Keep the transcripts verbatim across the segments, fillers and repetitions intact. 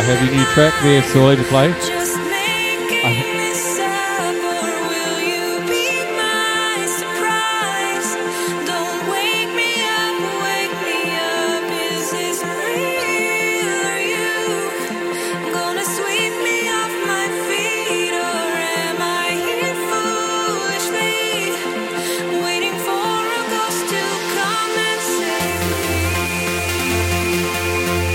I have your new track there, Sully, to play. Just making me suffer, will you be my surprise? Don't wake me up, wake me up, is this real? Are you gonna sweep me off my feet, or am I here foolishly, waiting for a ghost to come and save me? Save me.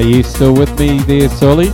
Are you still with me there, Sully?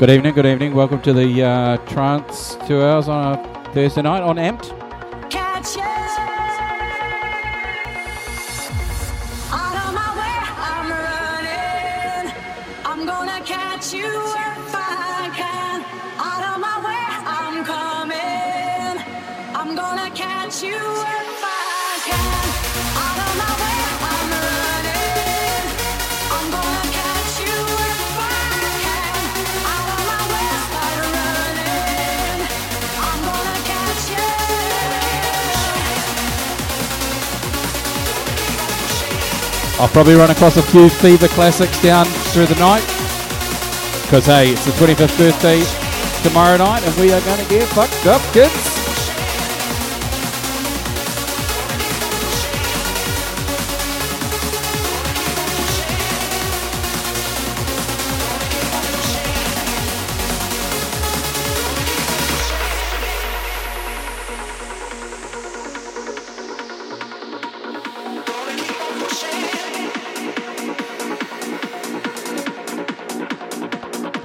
Good evening, good evening. Welcome to the uh, Trance Two Hours on a Thursday night on E M P T. I'll probably run across a few Fever classics down through the night, because hey, it's the twenty-fifth birthday tomorrow night and we are going to get fucked up, kids.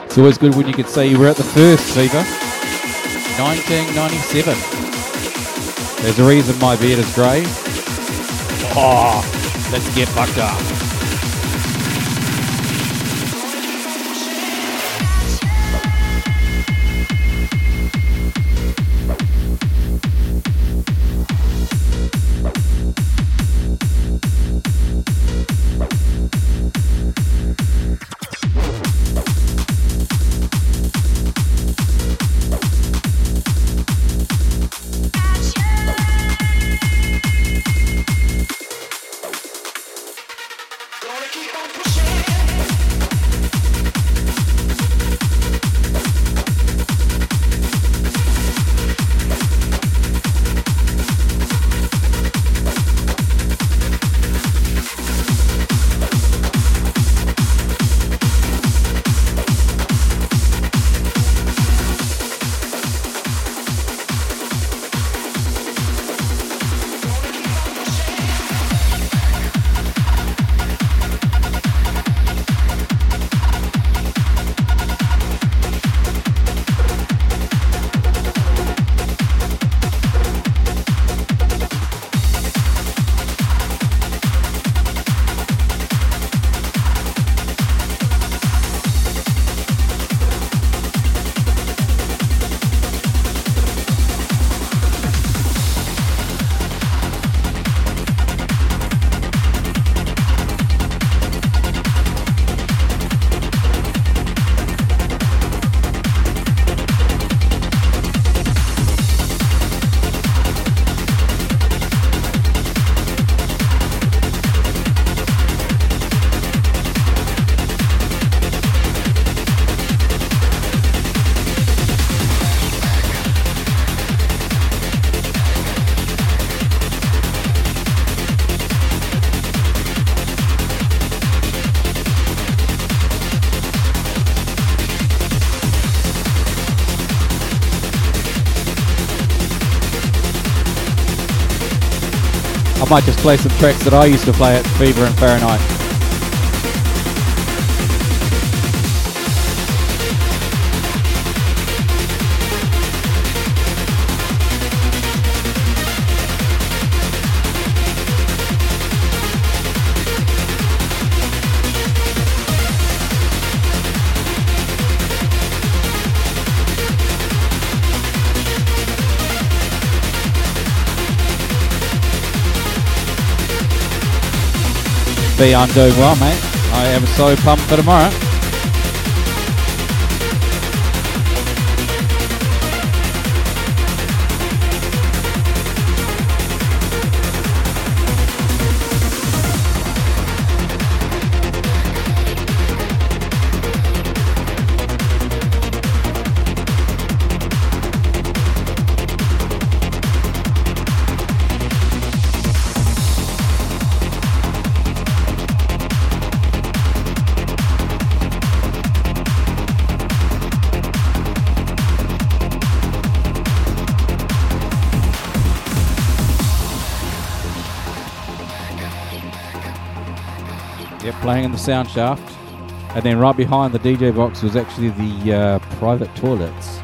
It's always good when you can say you were at the first Fever, nineteen ninety-seven. There's a reason my beard is grey. Oh, let's get fucked up. I might just play some tracks that I used to play at Fever and Fahrenheit. B, I'm doing well, mate. I am so pumped for tomorrow. Playing in the sound shaft. And then right behind the D J box was actually the uh, private toilets.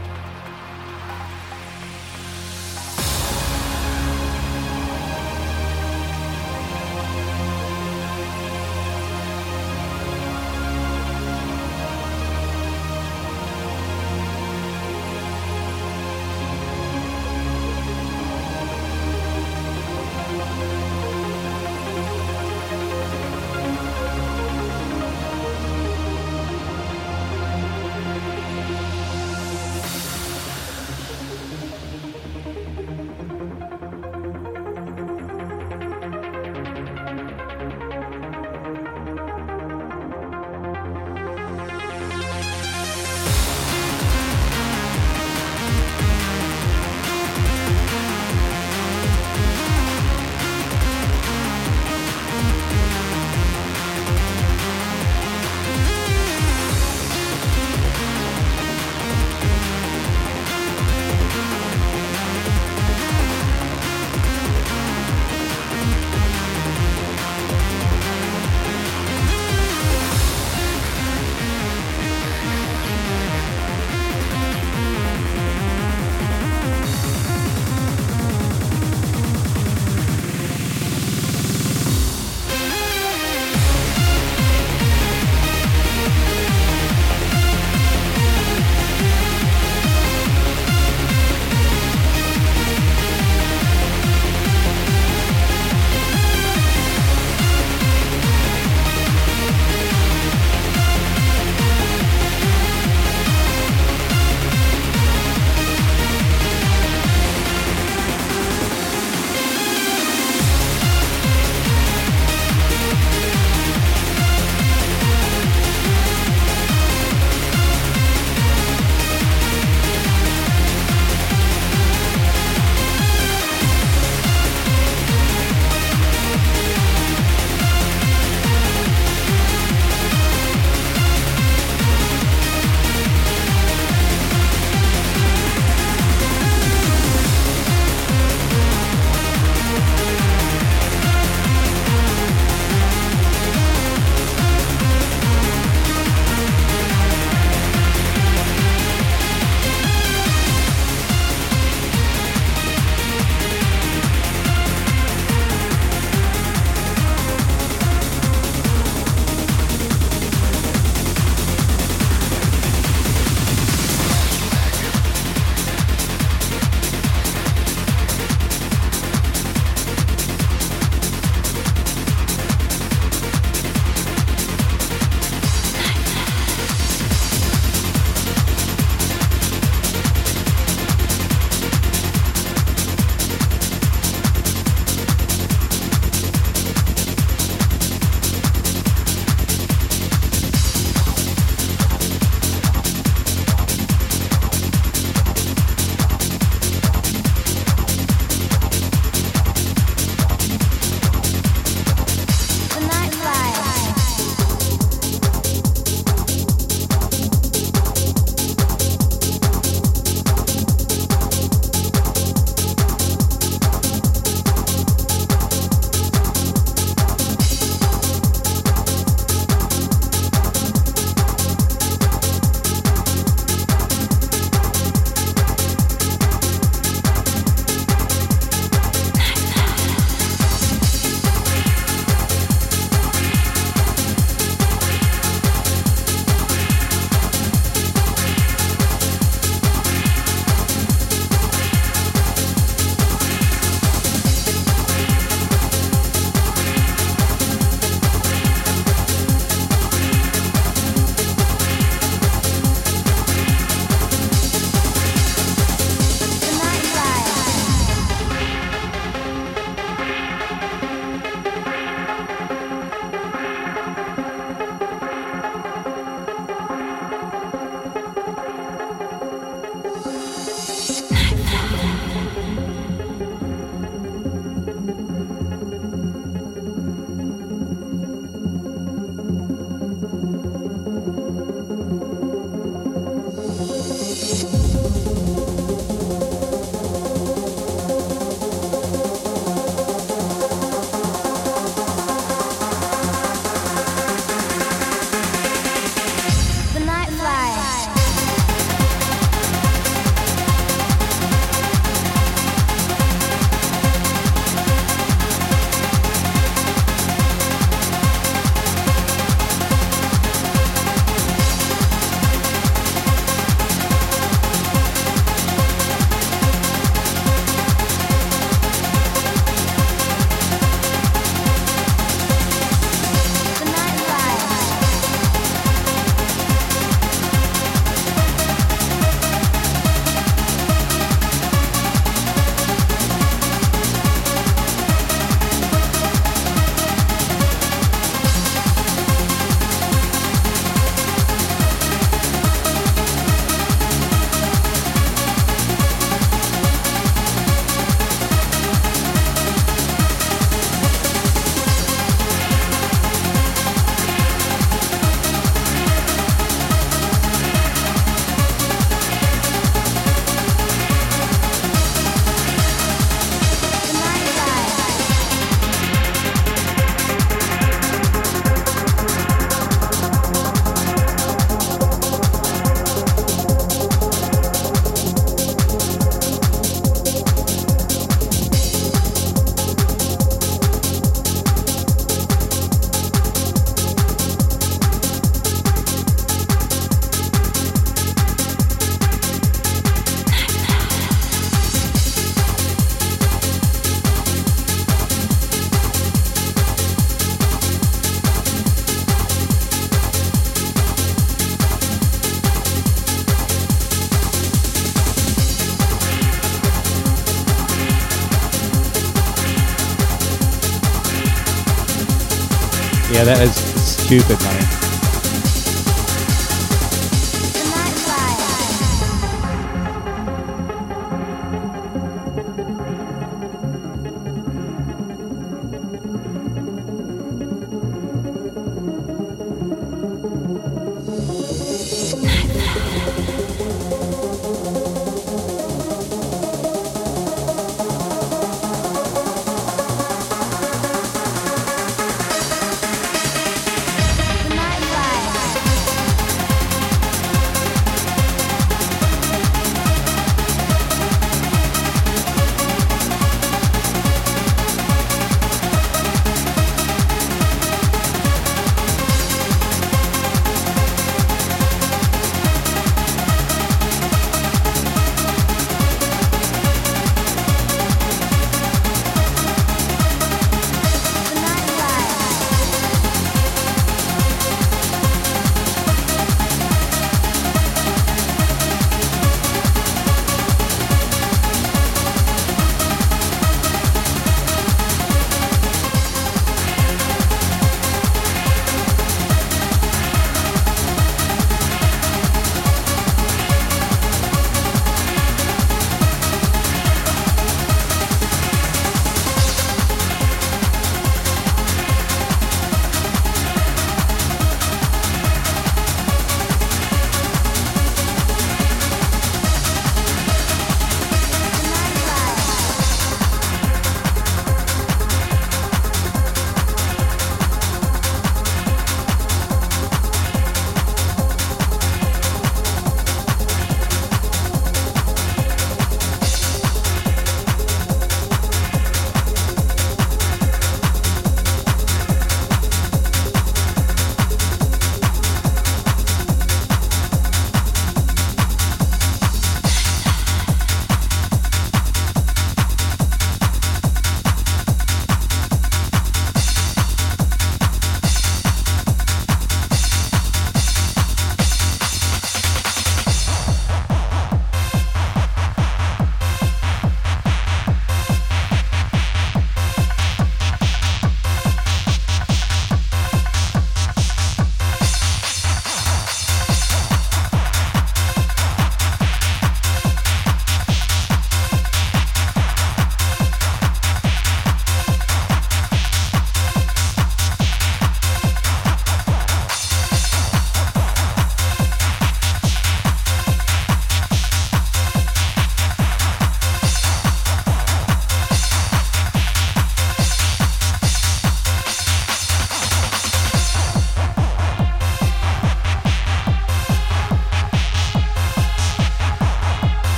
Yeah, that is stupid money.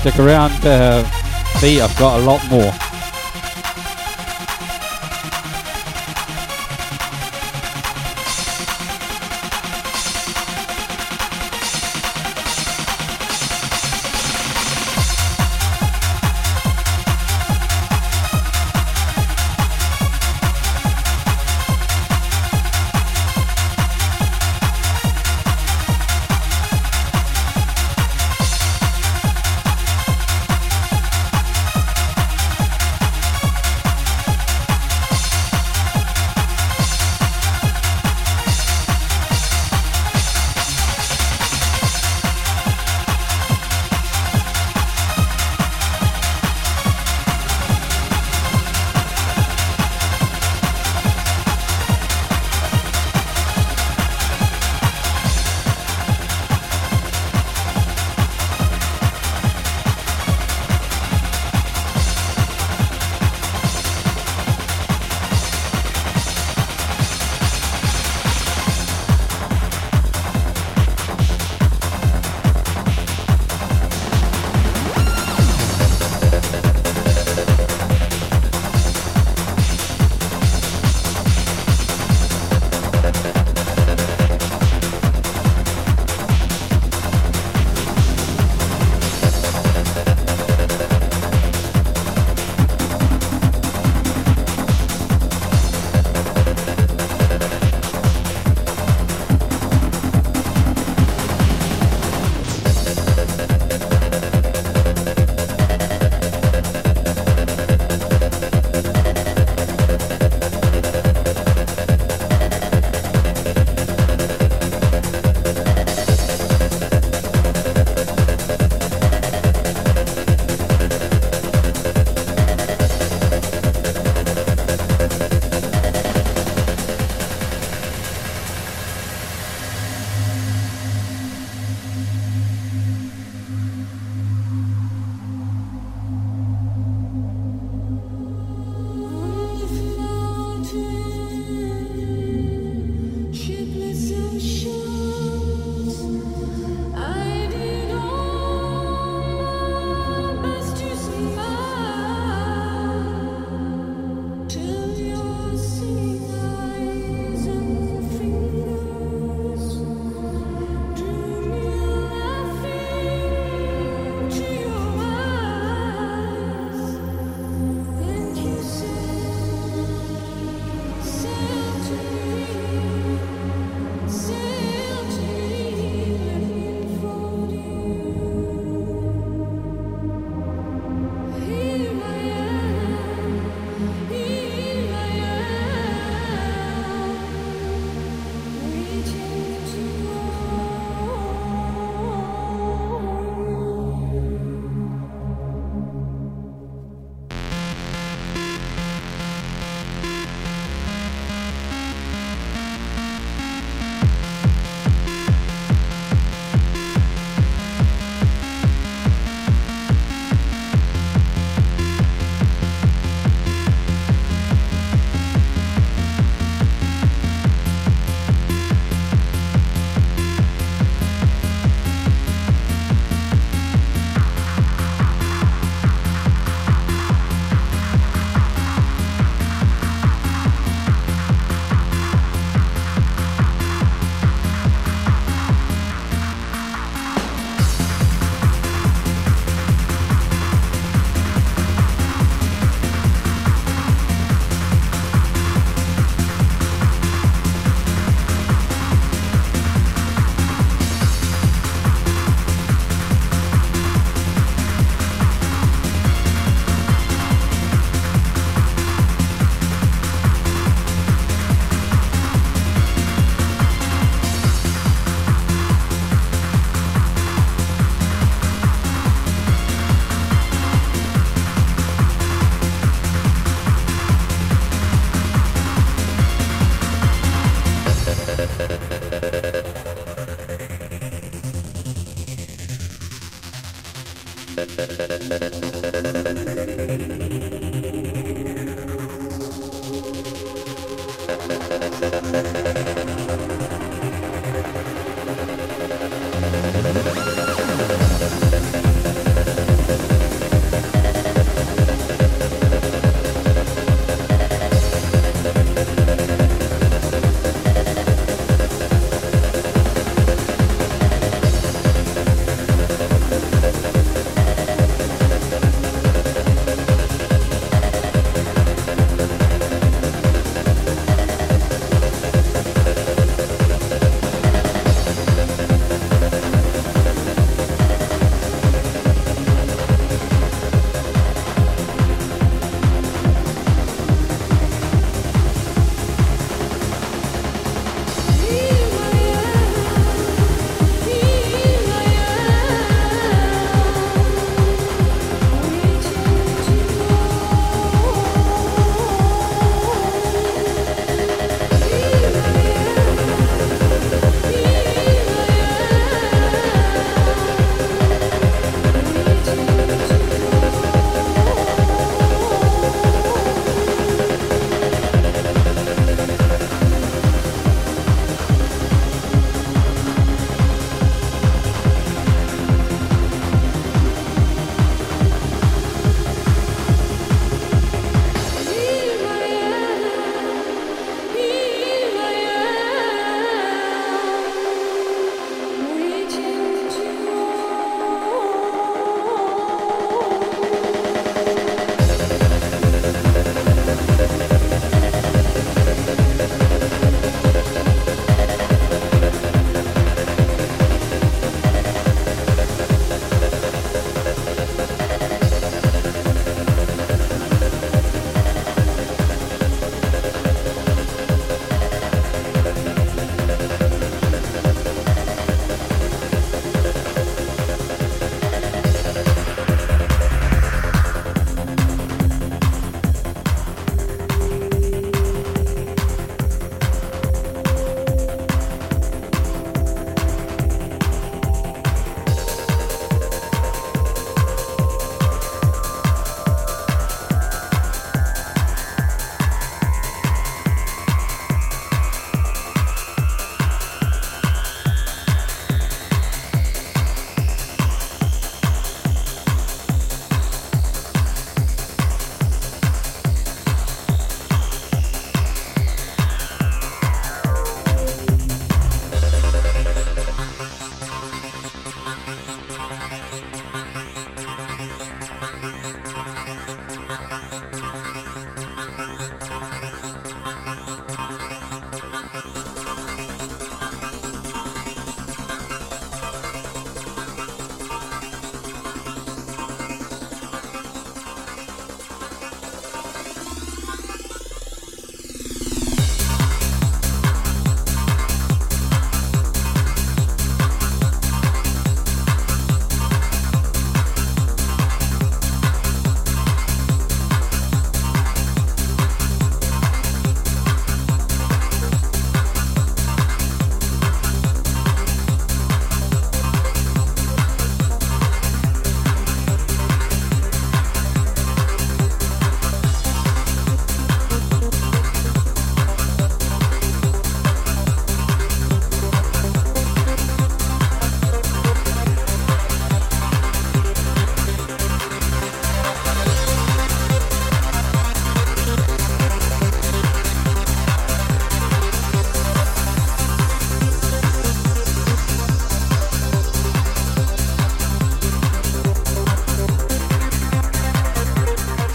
Stick around to see, I've got a lot more.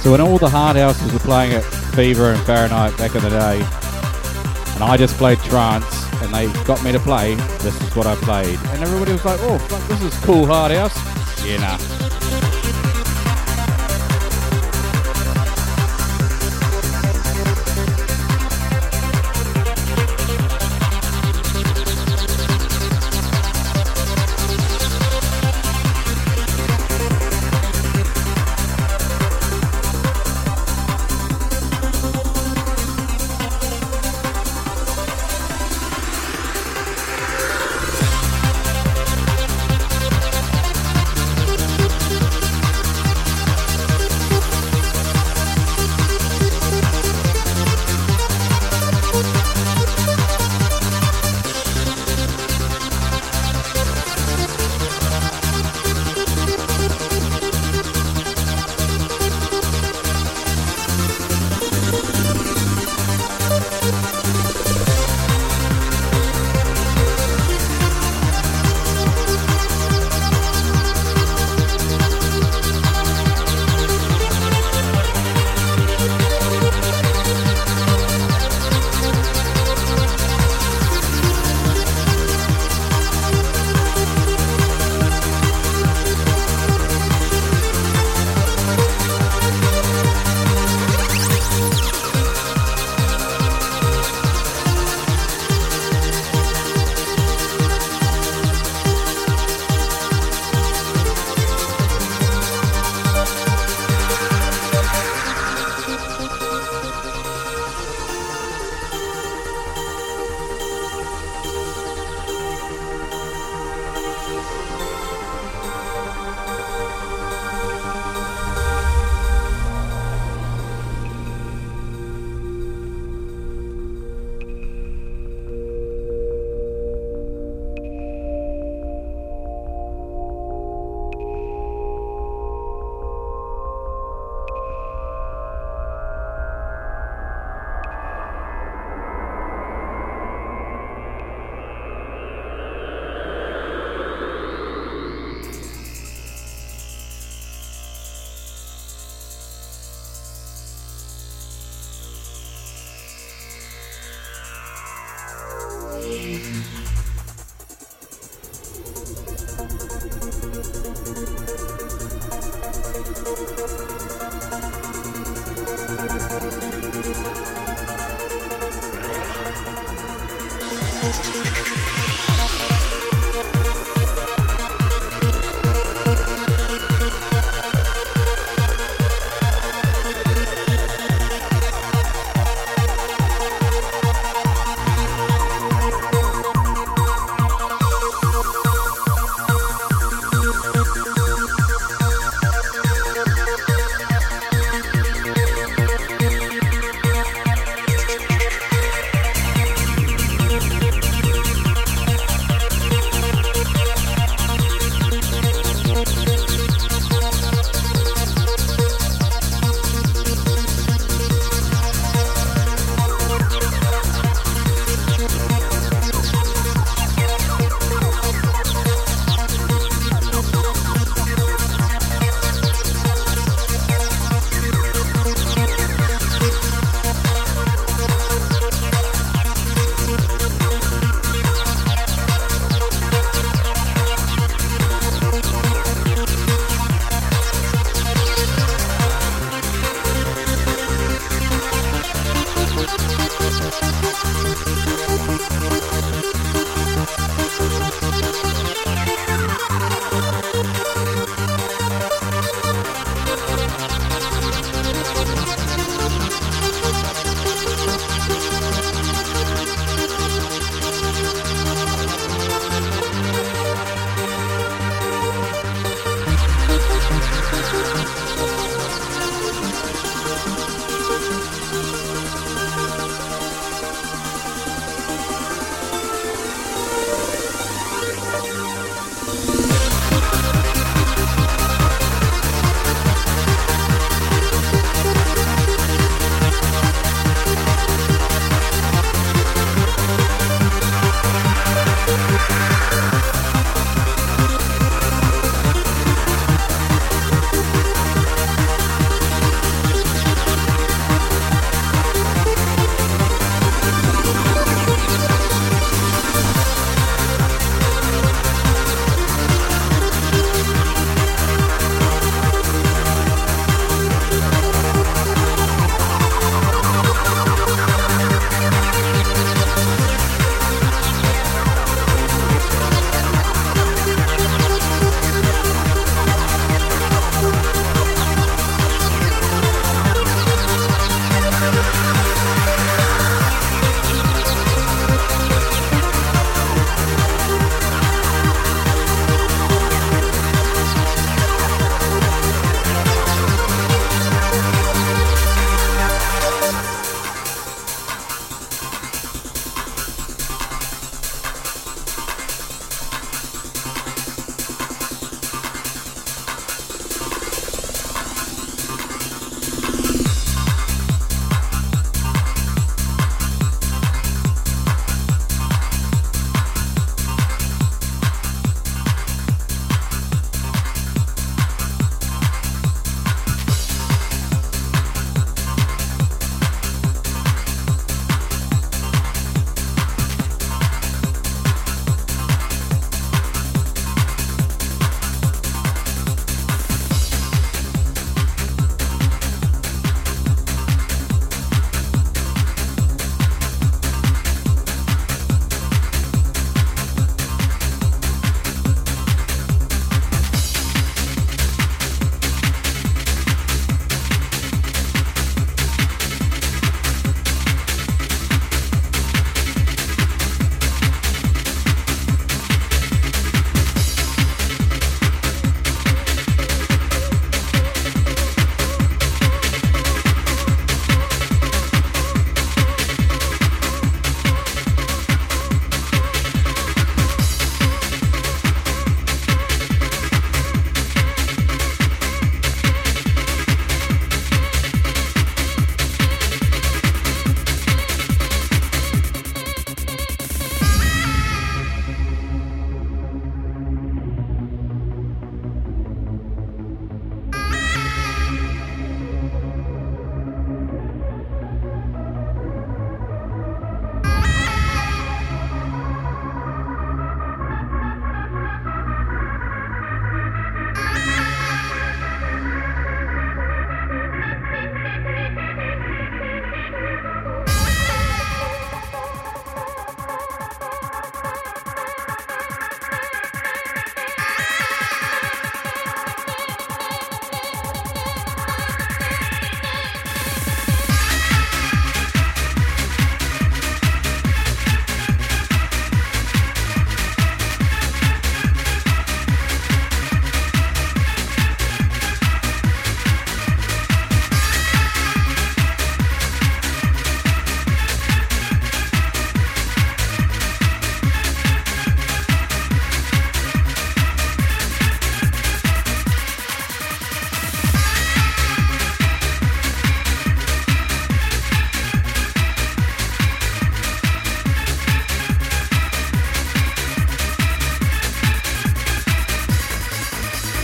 So when all the hard houses were playing at Fever and Fahrenheit back in the day, and I just played trance, and they got me to play, this is what I played. And everybody was like, oh, fuck, this is cool hard house. Yeah, nah.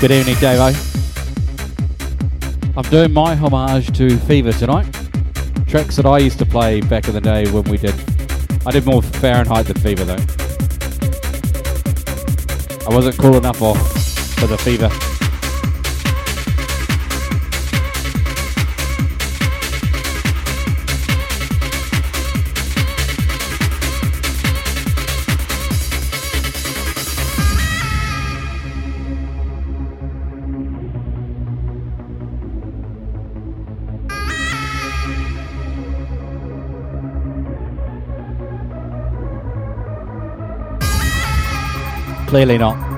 Good evening, Davo. I'm doing my homage to Fever tonight. Tracks that I used to play back in the day when we did. I did more Fahrenheit than Fever though. I wasn't cool enough off for the Fever. Clearly not.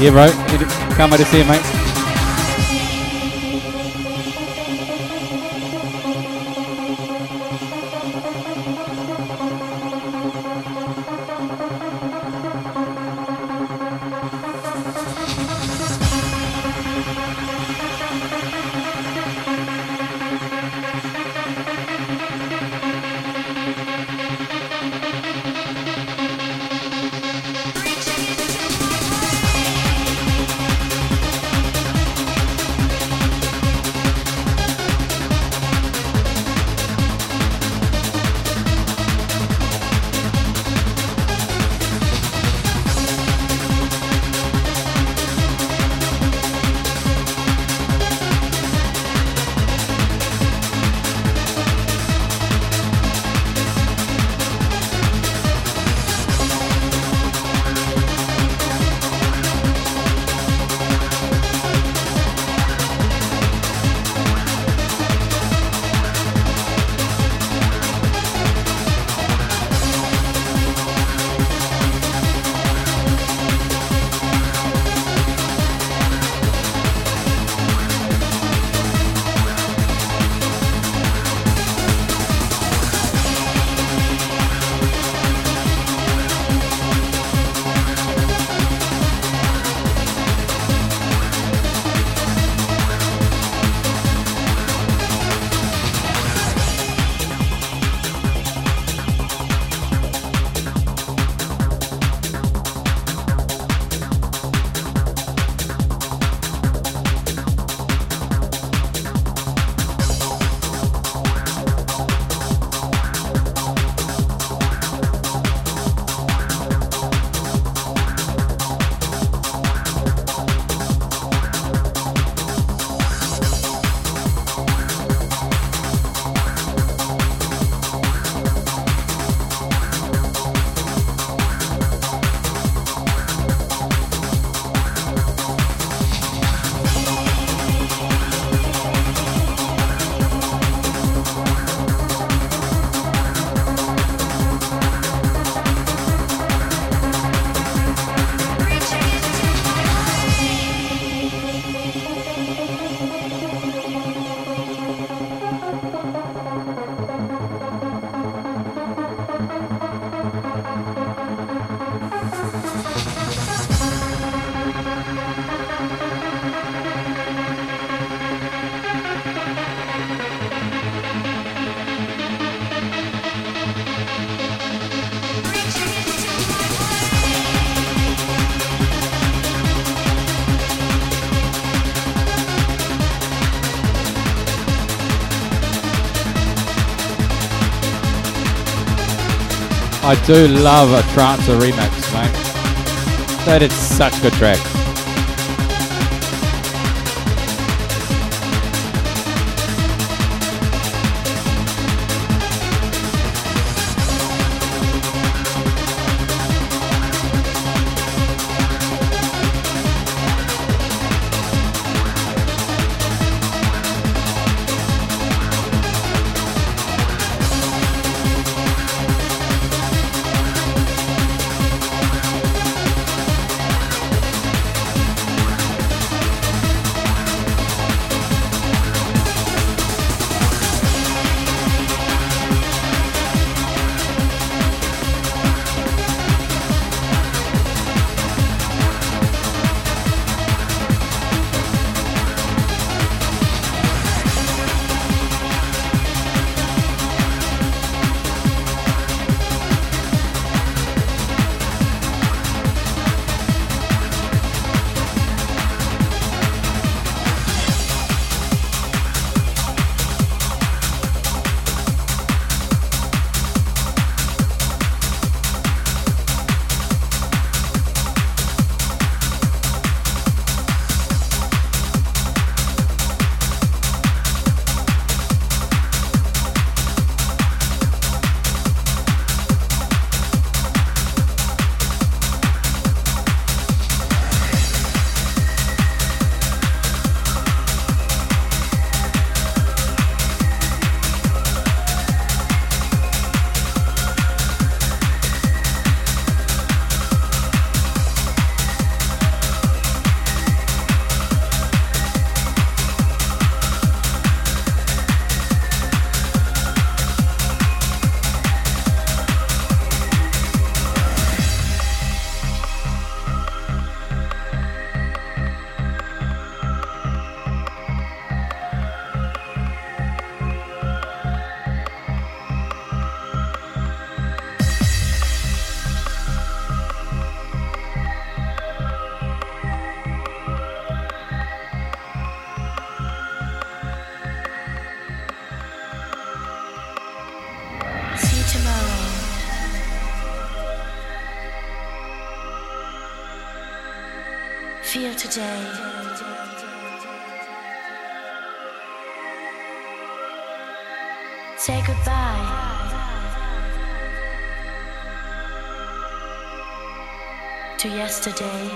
Yeah, bro. Can't wait to see you, mate. I do love a Trancer remix, mate. That is such a good track. Yesterday,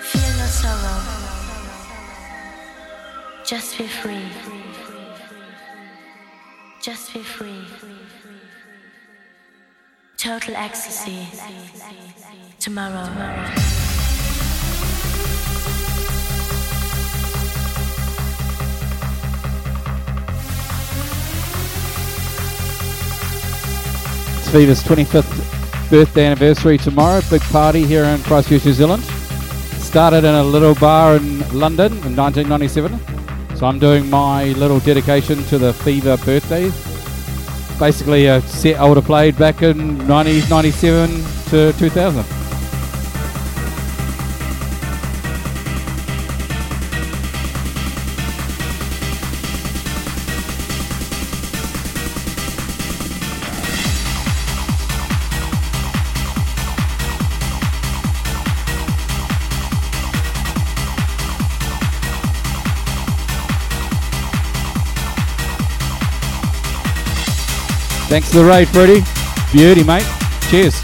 feel no sorrow, just be free, just be free, total ecstasy, tomorrow. Fever's twenty-fifth birthday anniversary tomorrow. Big party here in Christchurch, New Zealand. Started in a little bar in London in nineteen ninety-seven. So I'm doing my little dedication to the Fever birthday. Basically a set I would have played back in nineties, ninety-seven to two thousand. Thanks for the raid, Freddie. Beauty, mate. Cheers.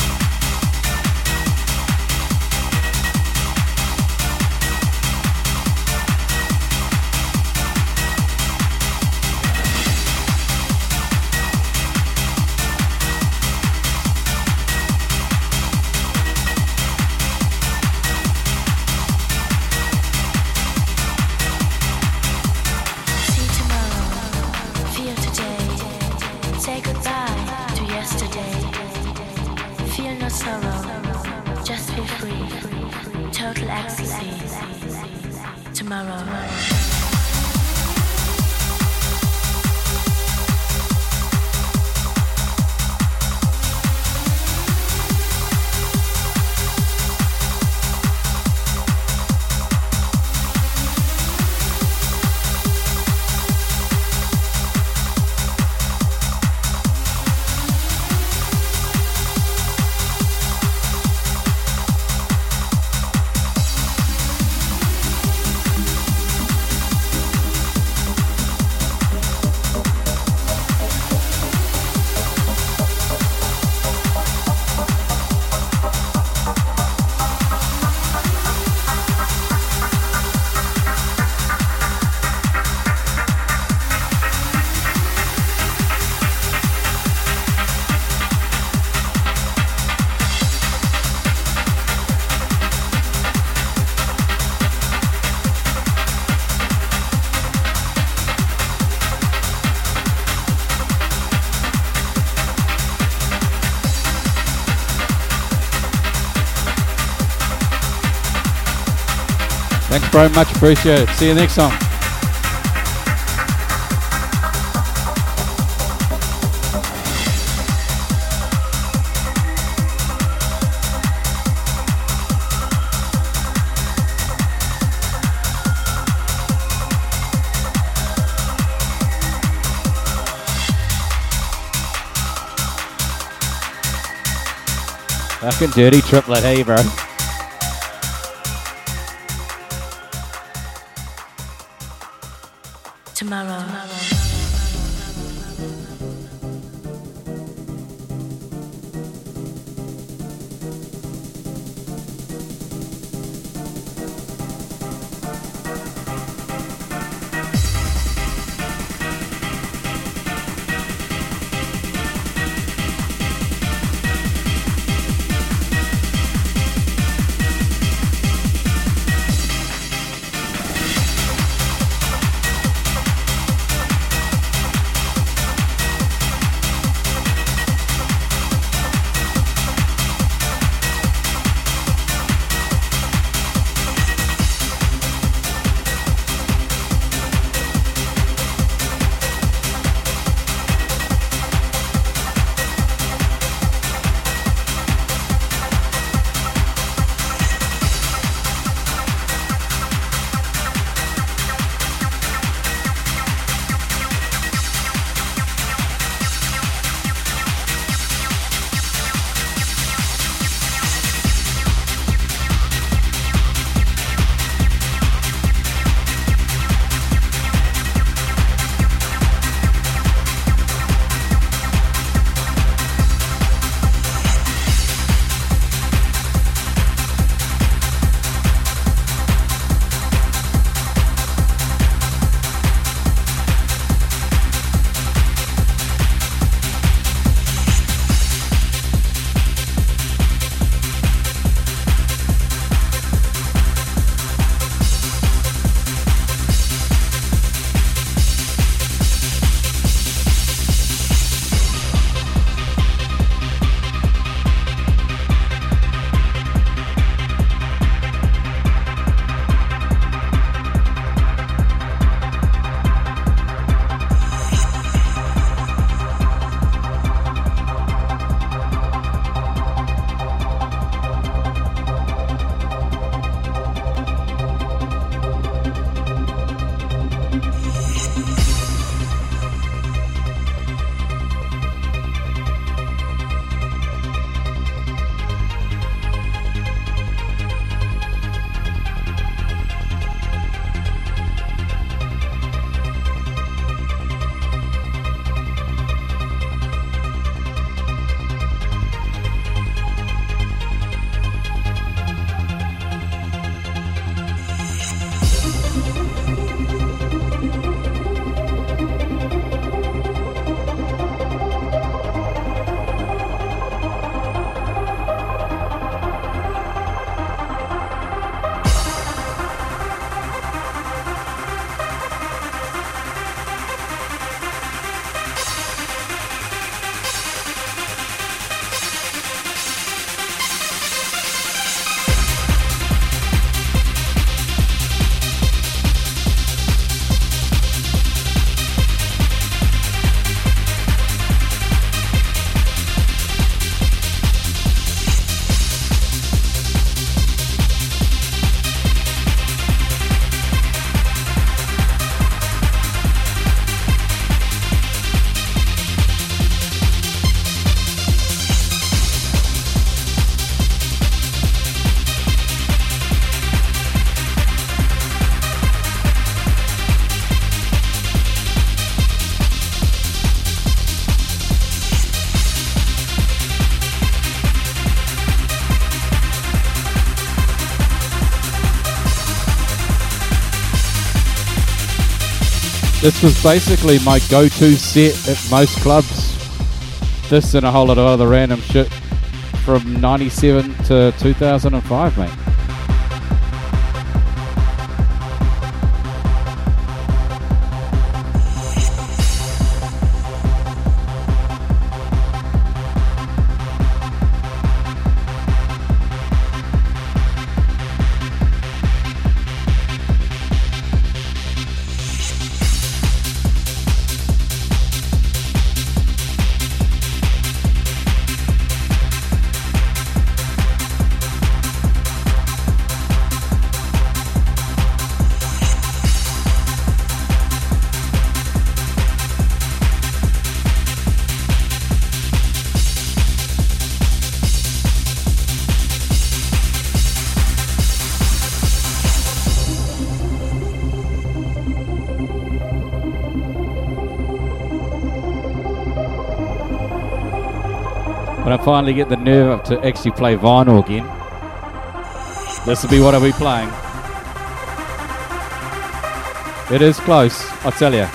Thanks very much, appreciate it. See you next time. Fucking dirty triplet, hey bro. Tomorrow. Tomorrow. This was basically my go-to set at most clubs. This and a whole lot of other random shit from ninety-seven to two thousand five, mate. when I finally get the nerve up to actually play vinyl again, this will be what I'll be playing. It is close, I tell you.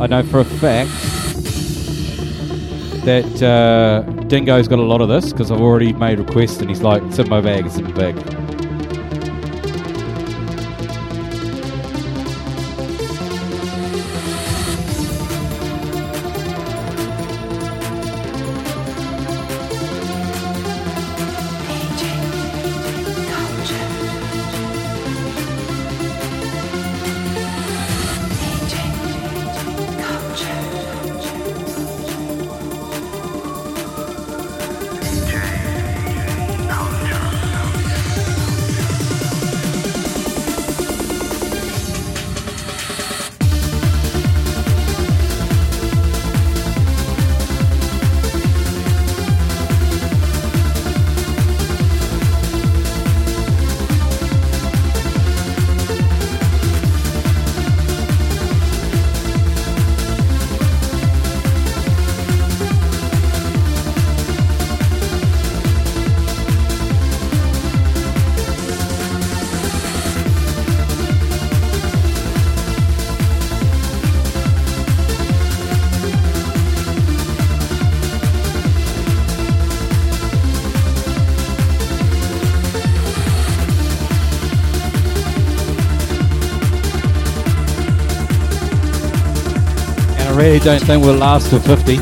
I know for a fact that uh, Dingo's got a lot of this because I've already made requests and he's like, it's in my bag, it's in my bag. I really don't think we'll last till fifty.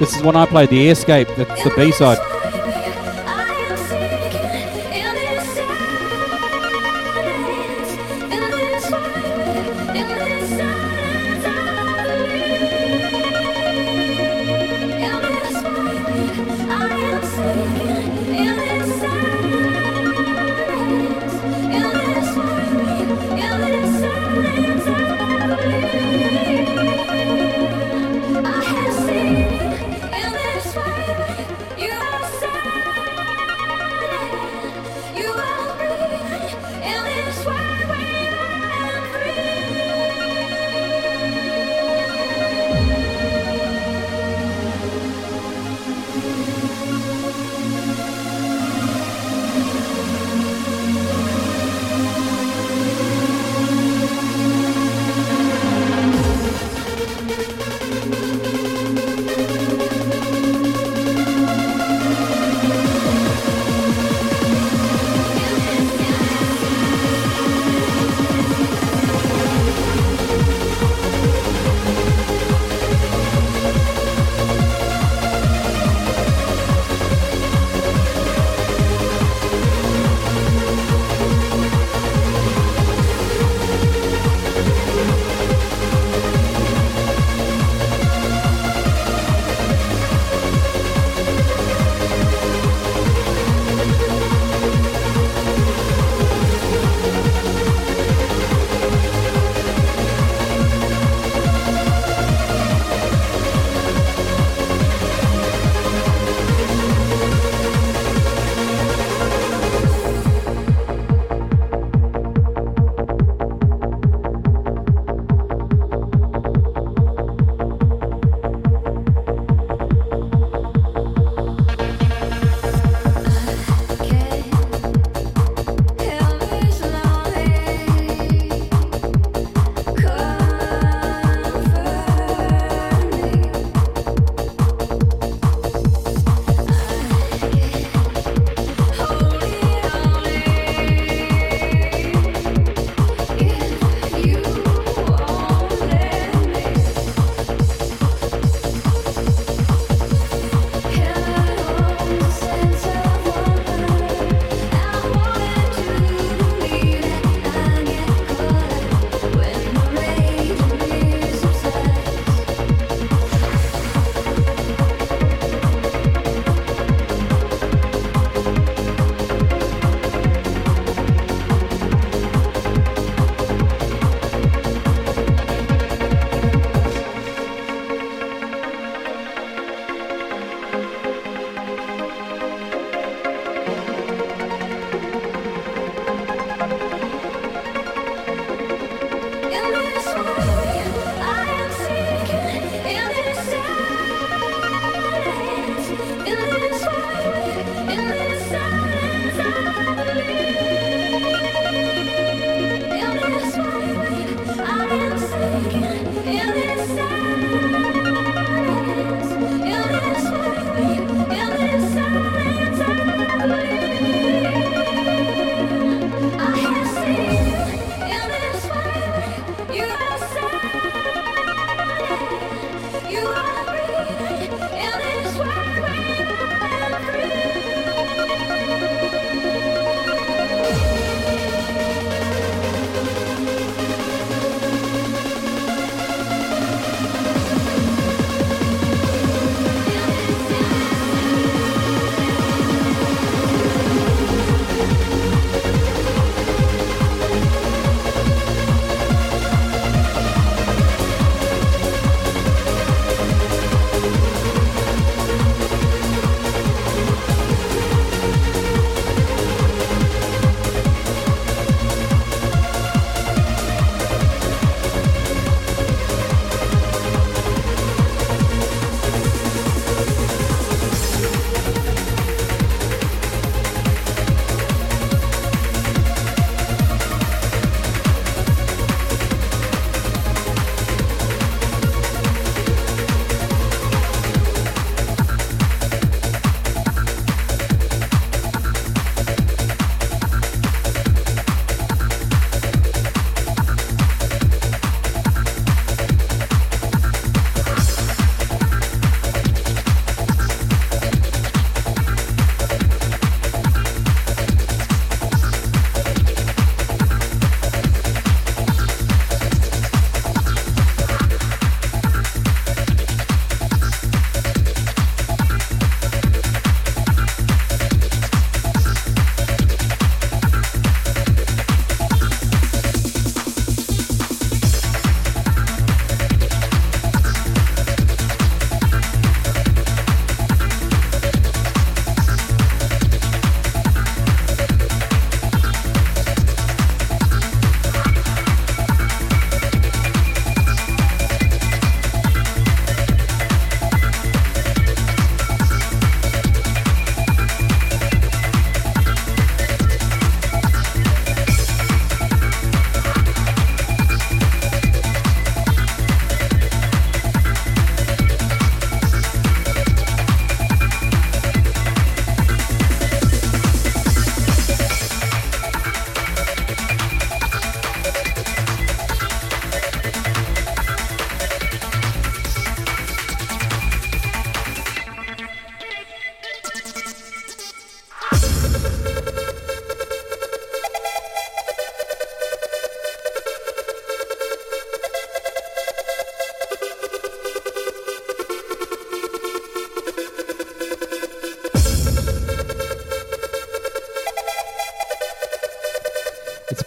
This is one I played, the Airscape, the, the B-side.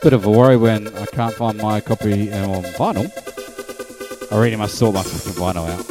bit of a worry when I can't find my copy on vinyl. I really must sort my fucking vinyl out.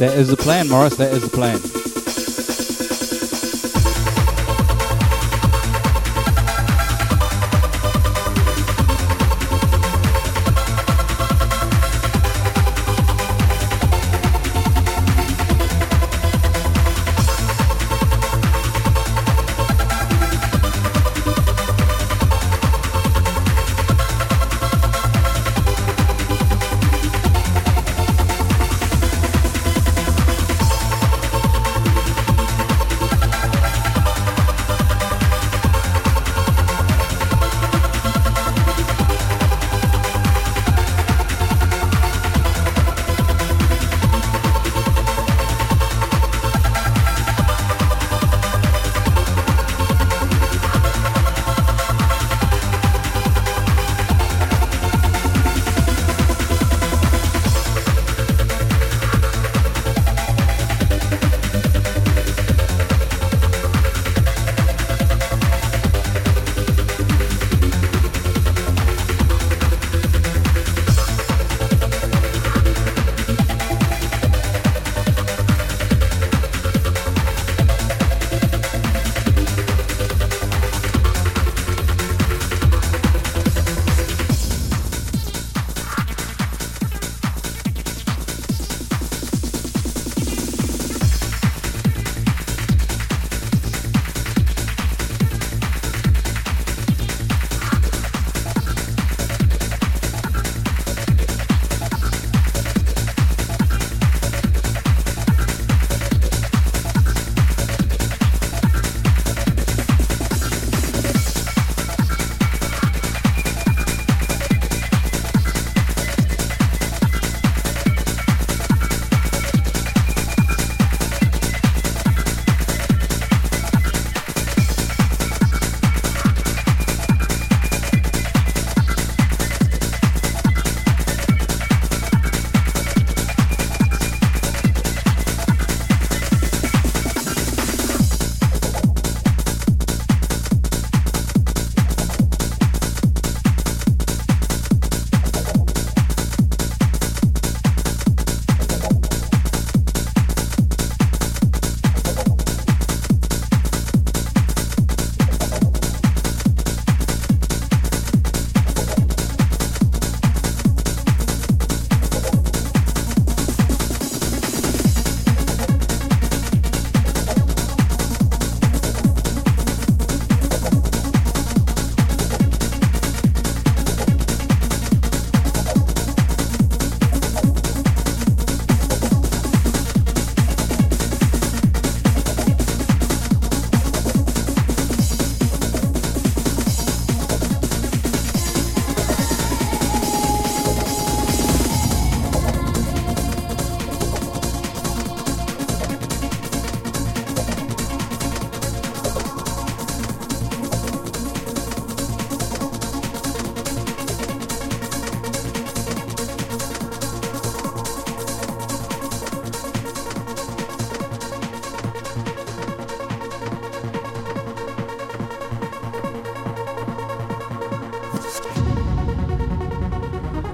That is the plan, Morris, that is the plan.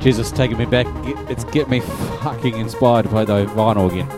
Jesus, taking me back. It's getting me fucking inspired to play the vinyl again.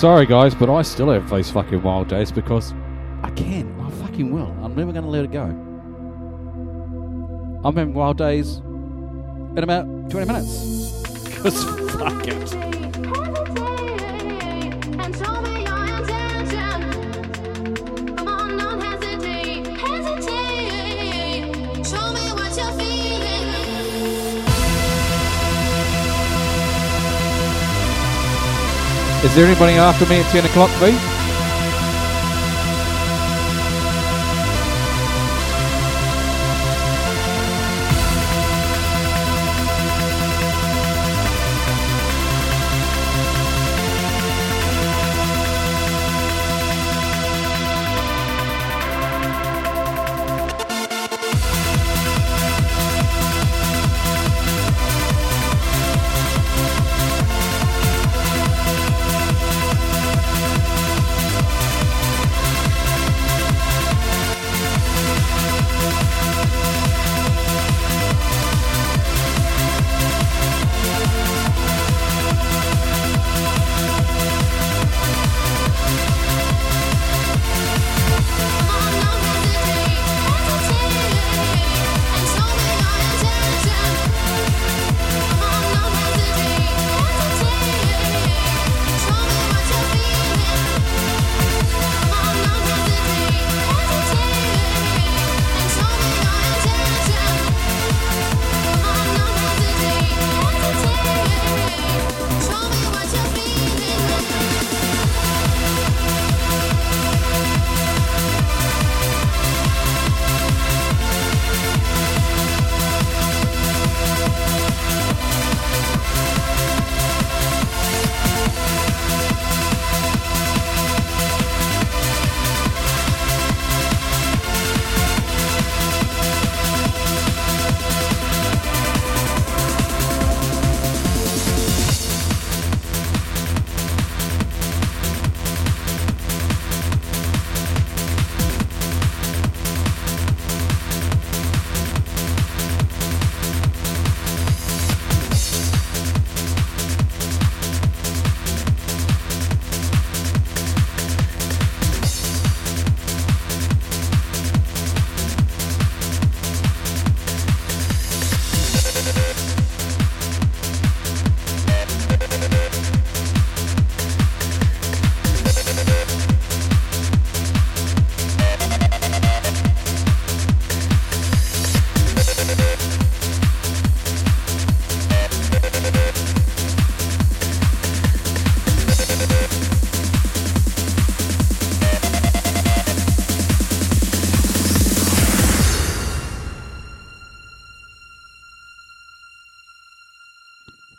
Sorry guys, but I still have these fucking wild days because I can. I fucking will. I'm never going to let it go. I'm having wild days in about twenty minutes. Because fuck it. Is there anybody after me at ten o'clock, V?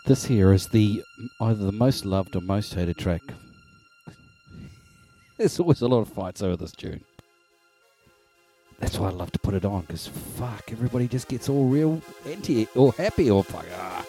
This here is the either the most loved or most hated track. There's always a lot of fights over this tune. That's why I love to put it on, because fuck, everybody just gets all real anti or happy or fuck. Ah.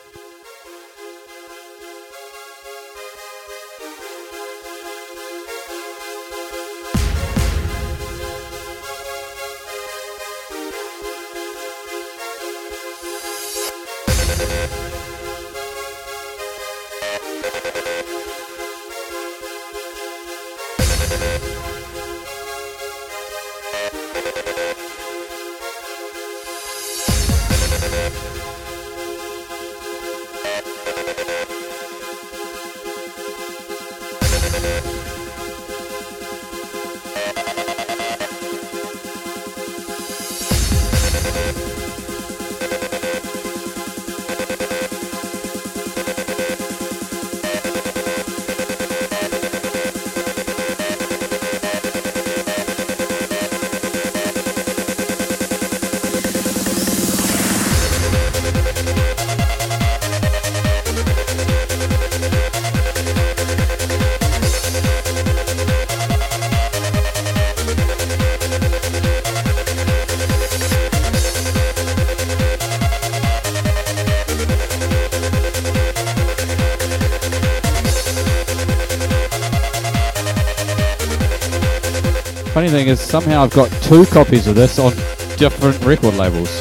Funny thing is, somehow I've got two copies of this on different record labels.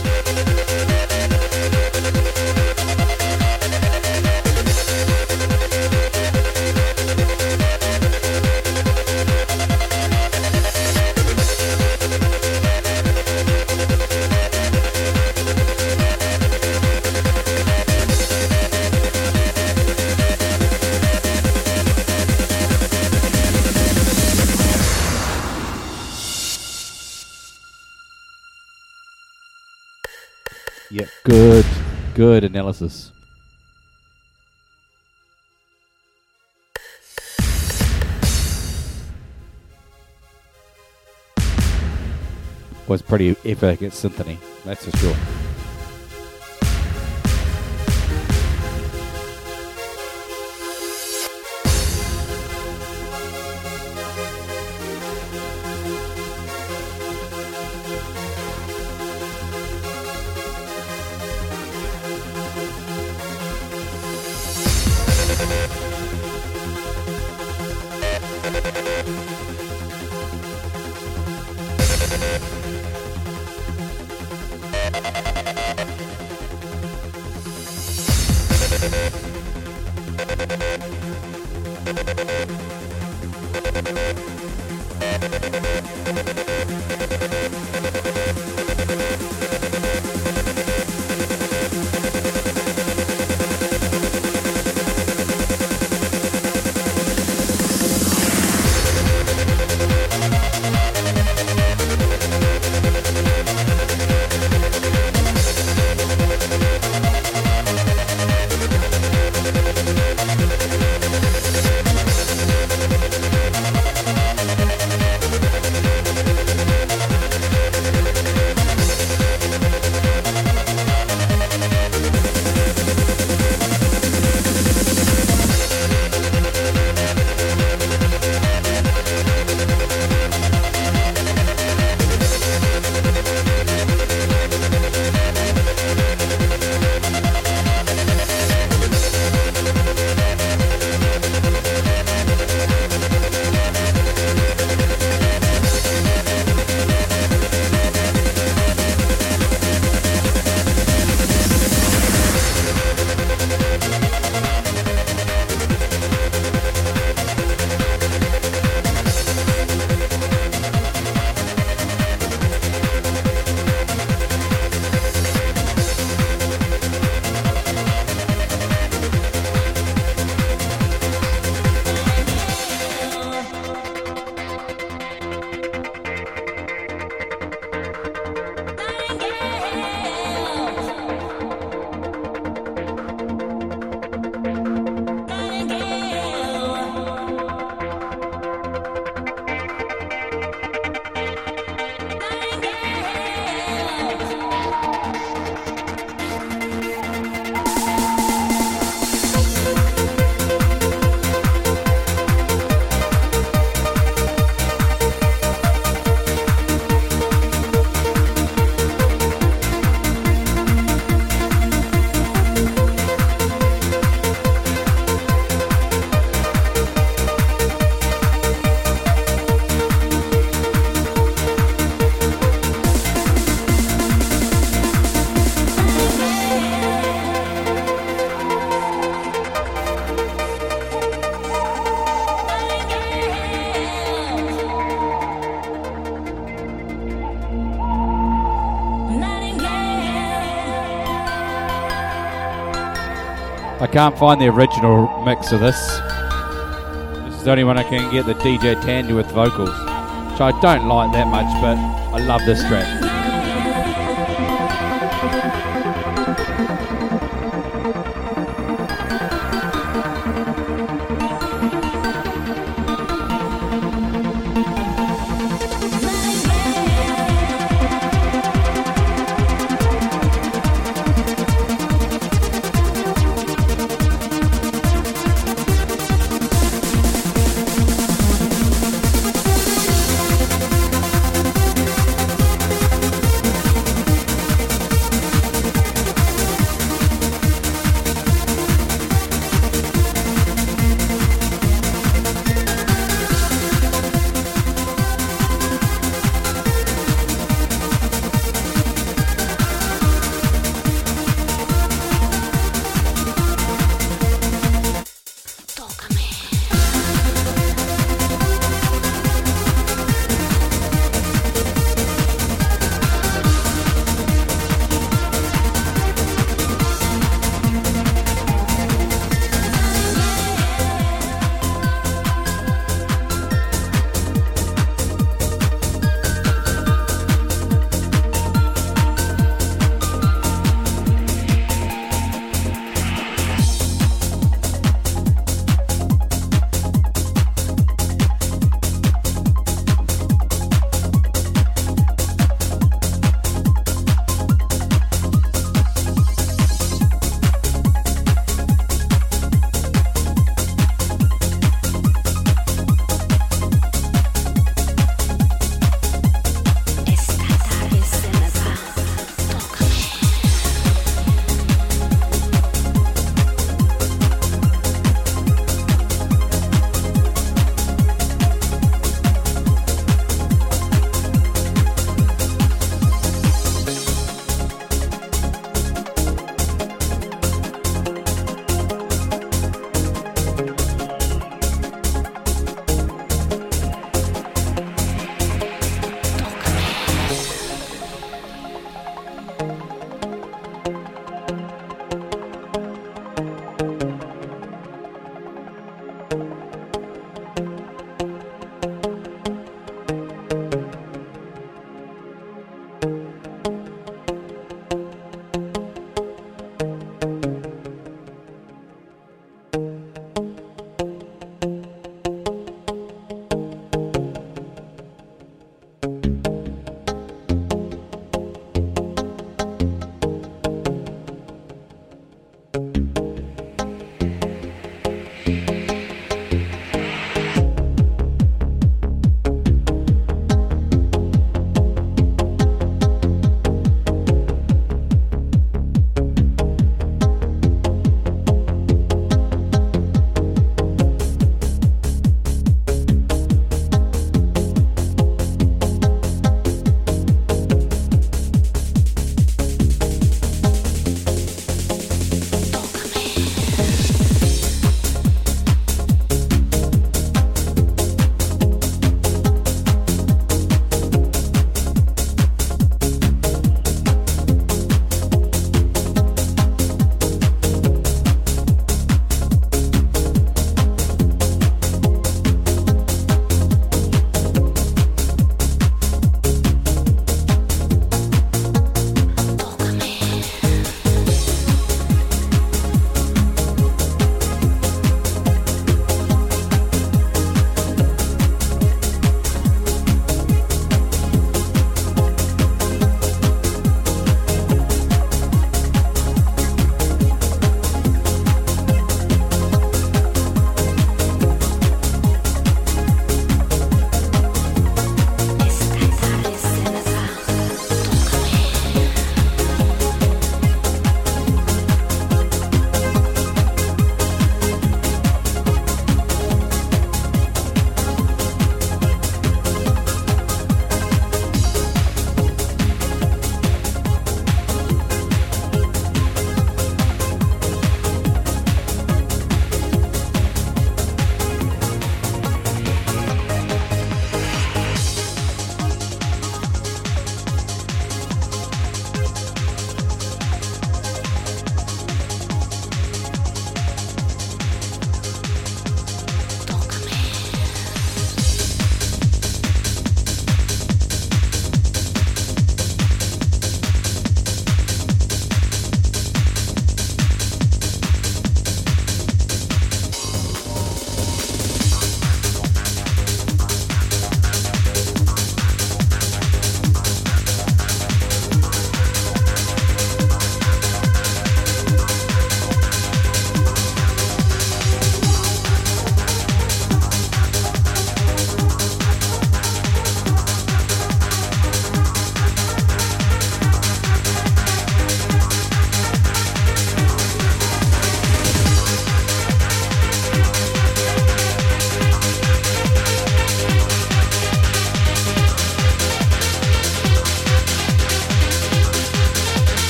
Yeah, good, good analysis. Was pretty epic at Symphony, that's for sure. Can't find the original mix of this. This is the only one I can get, the D J Tandu with vocals, which I don't like that much, but I love this track.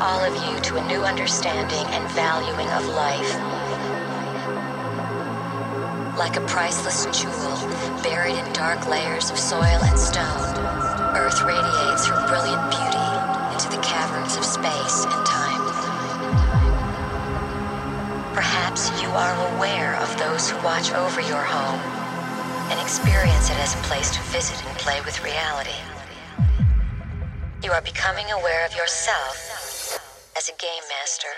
all of you to a new understanding and valuing of life. Like a priceless jewel buried in dark layers of soil and stone, Earth radiates her brilliant beauty into the caverns of space and time. Perhaps you are aware of those who watch over your home and experience it as a place to visit and play with reality. You are becoming aware of yourself as a game master.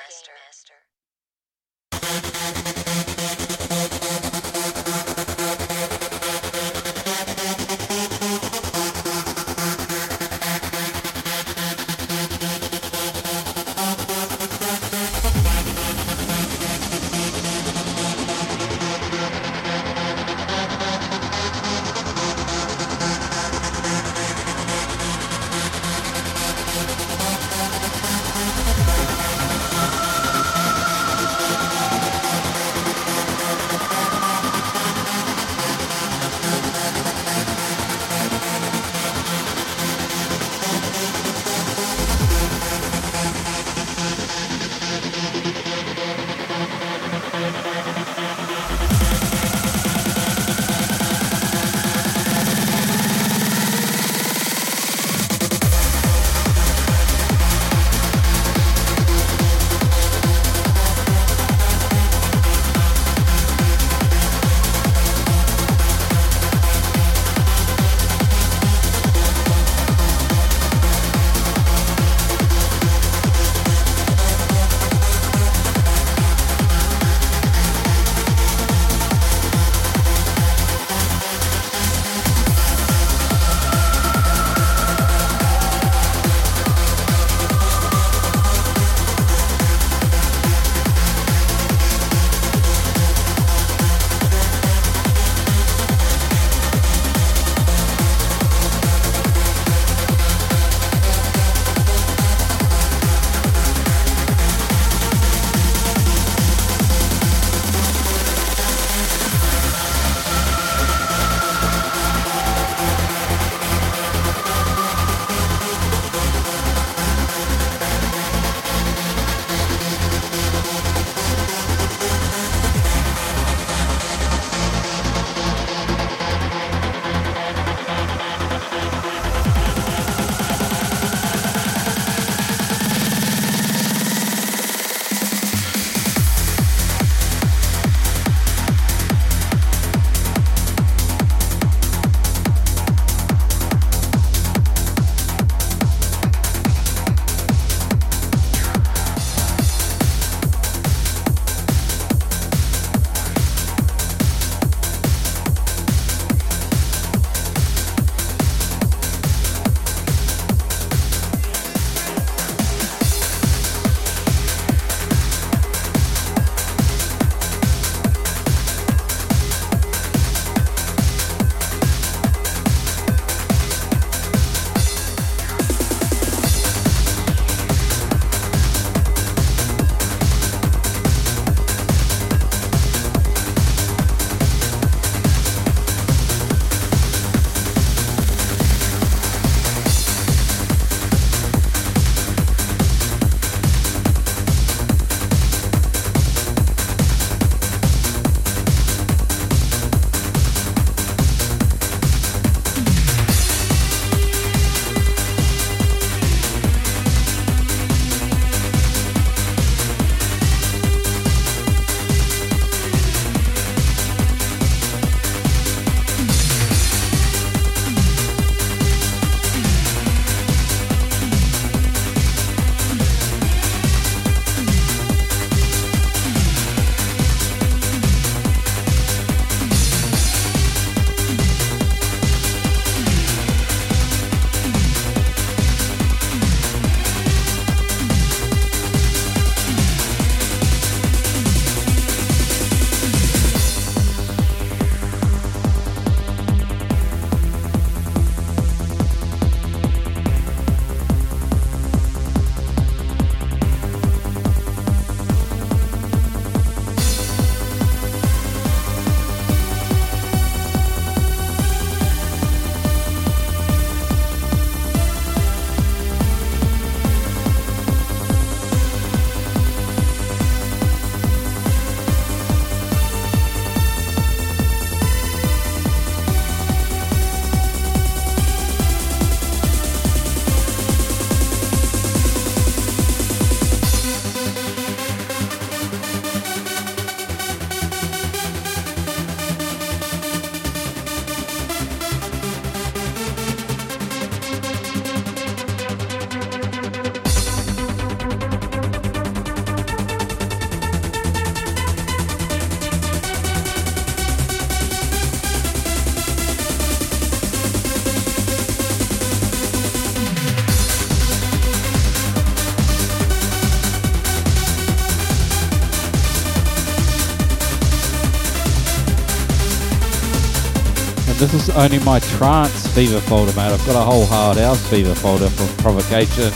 This is only my trance Fever folder, mate. I've got a whole hard house Fever folder from Provocation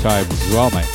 Tribes as well, mate.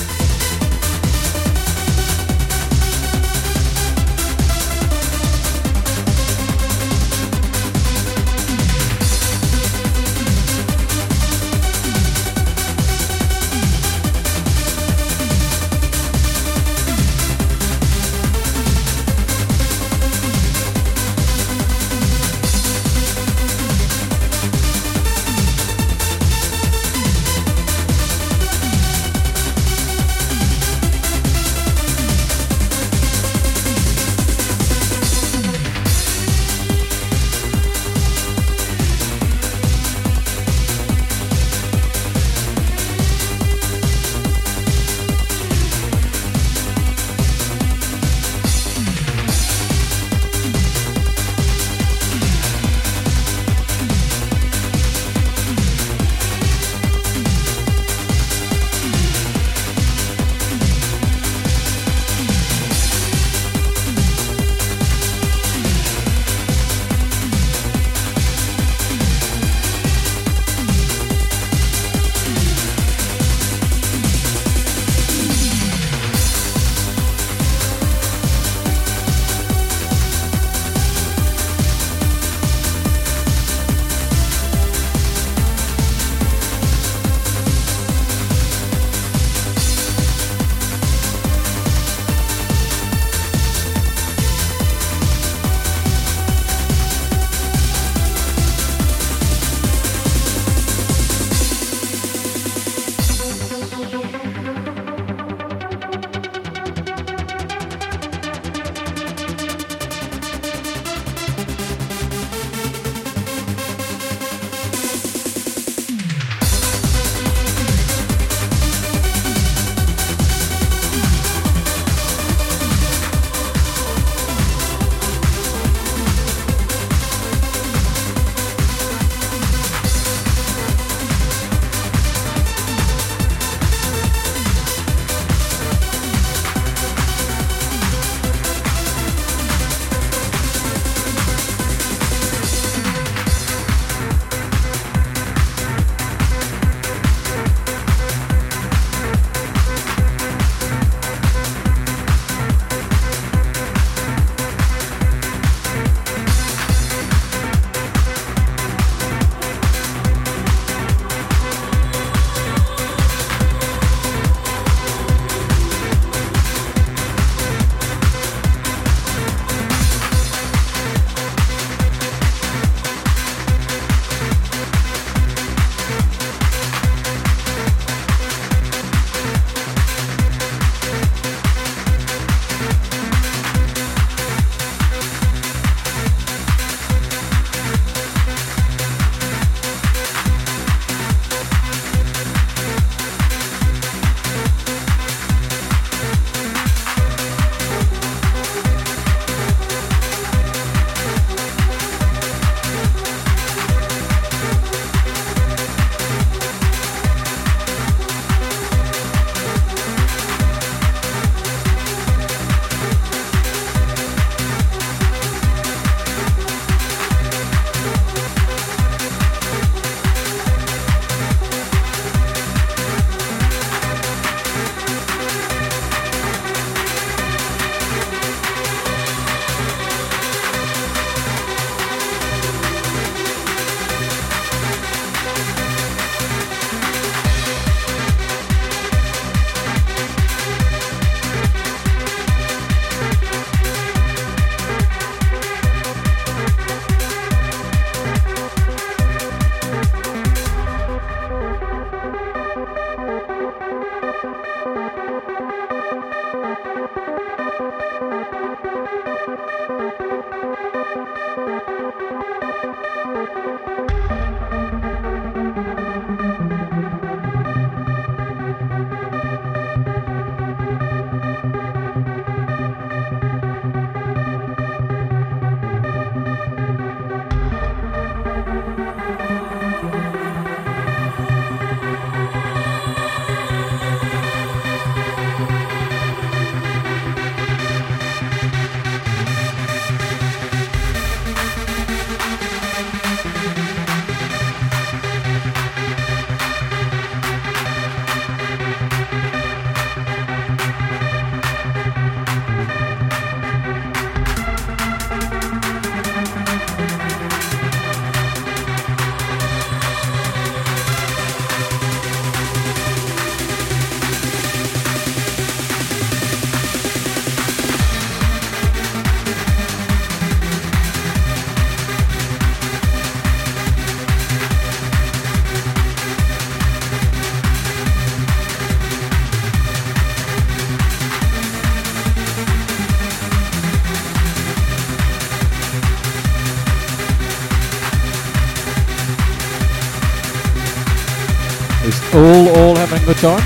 All, all having a good time.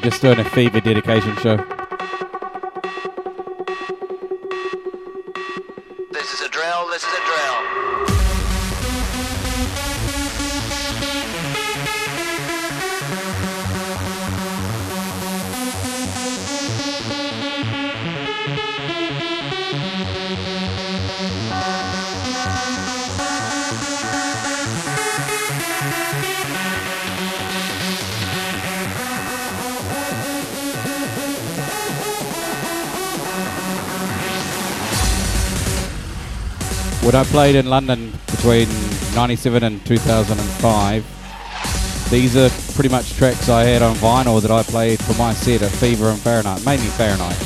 I'm just doing a Fever dedication show. This is a drill, this is a drill. When I played in London between ninety-seven and two thousand five, these are pretty much tracks I had on vinyl that I played for my set of Fever and Fahrenheit, mainly Fahrenheit.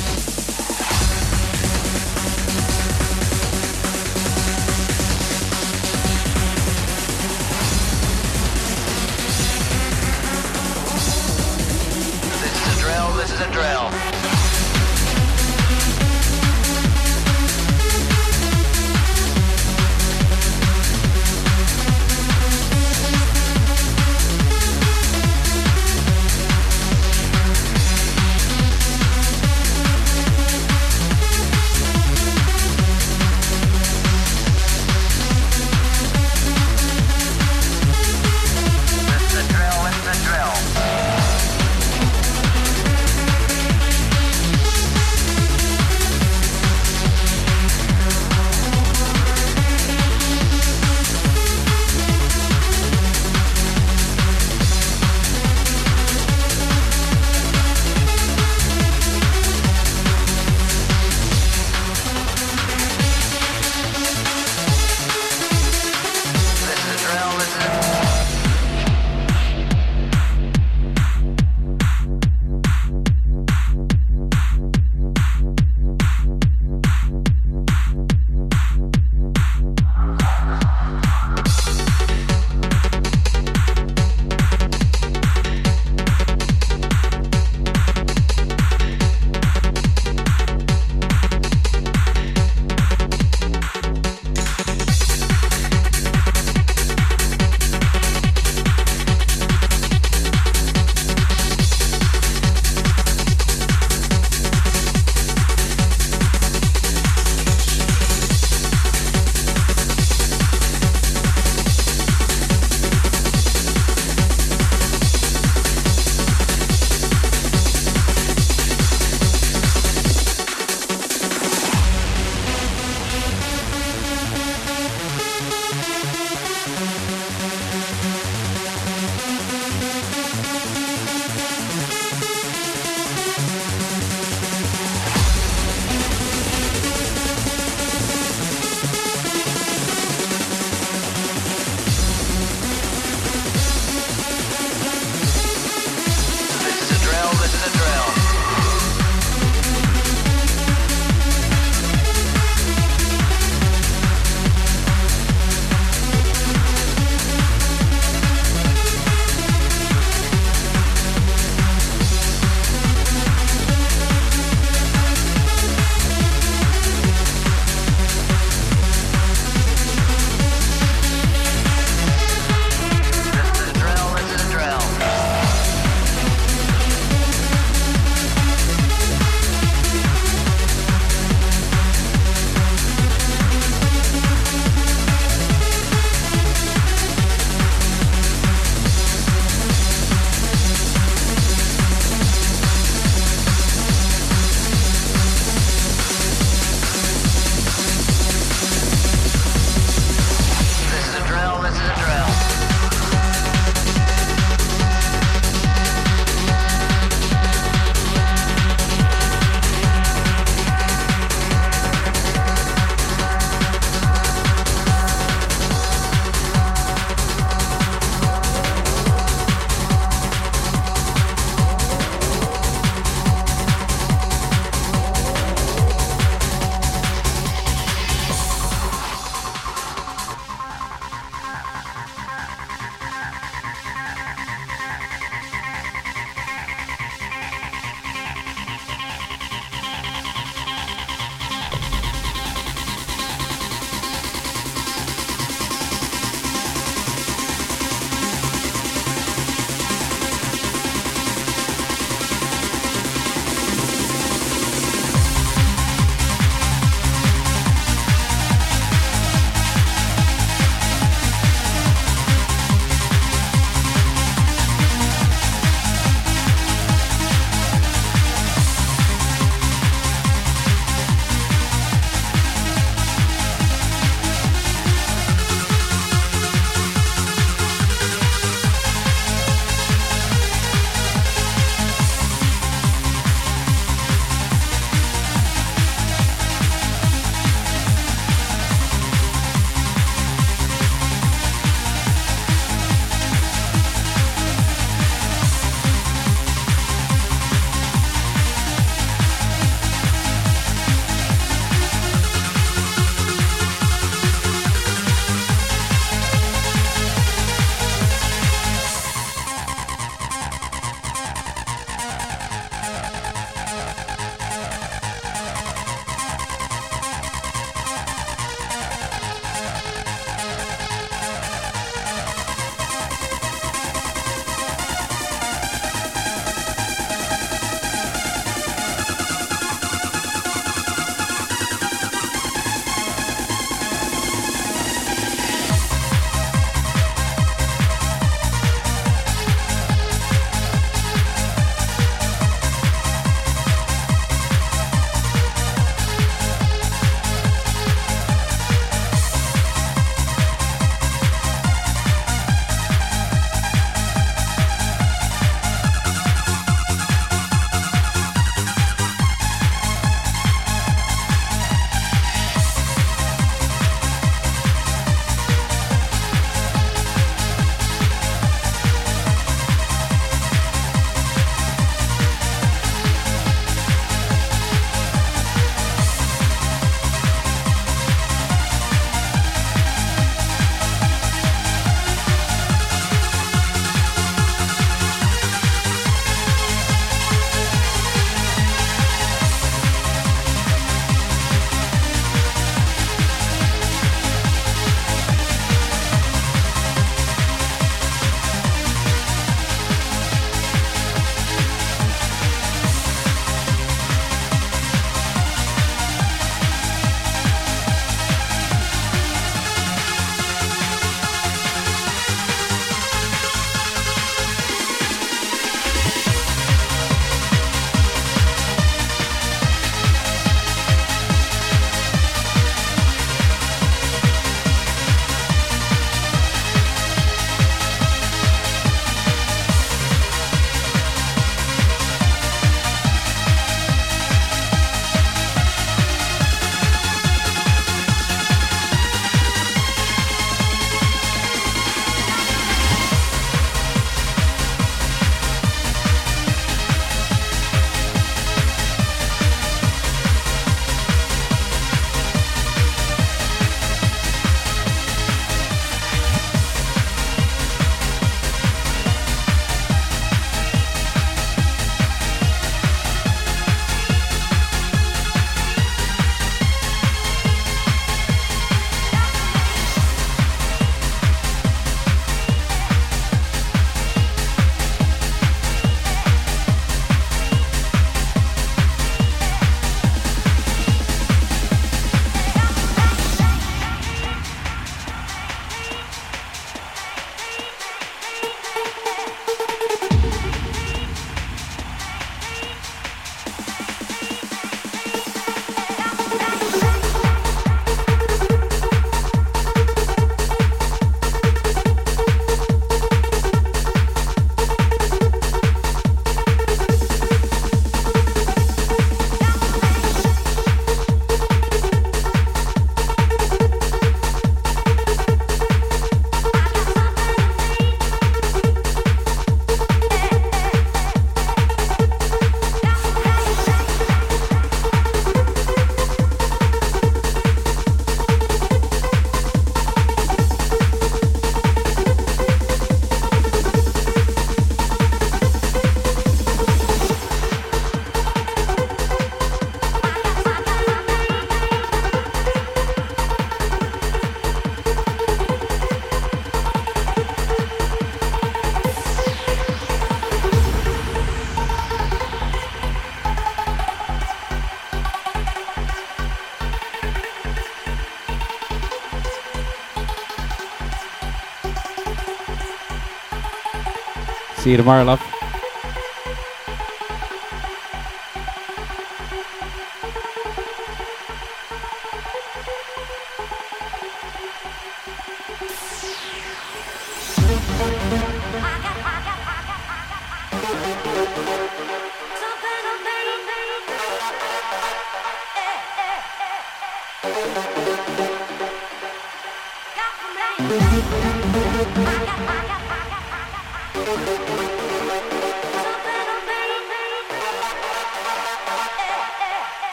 See you tomorrow, love.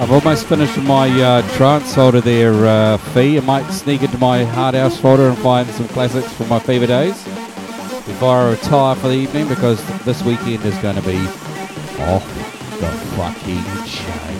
I've almost finished my uh, trance folder there, uh, Fee. I might sneak into my hard house folder and find some classics for my Fever days before I retire for the evening, because th- this weekend is going to be off the fucking chain.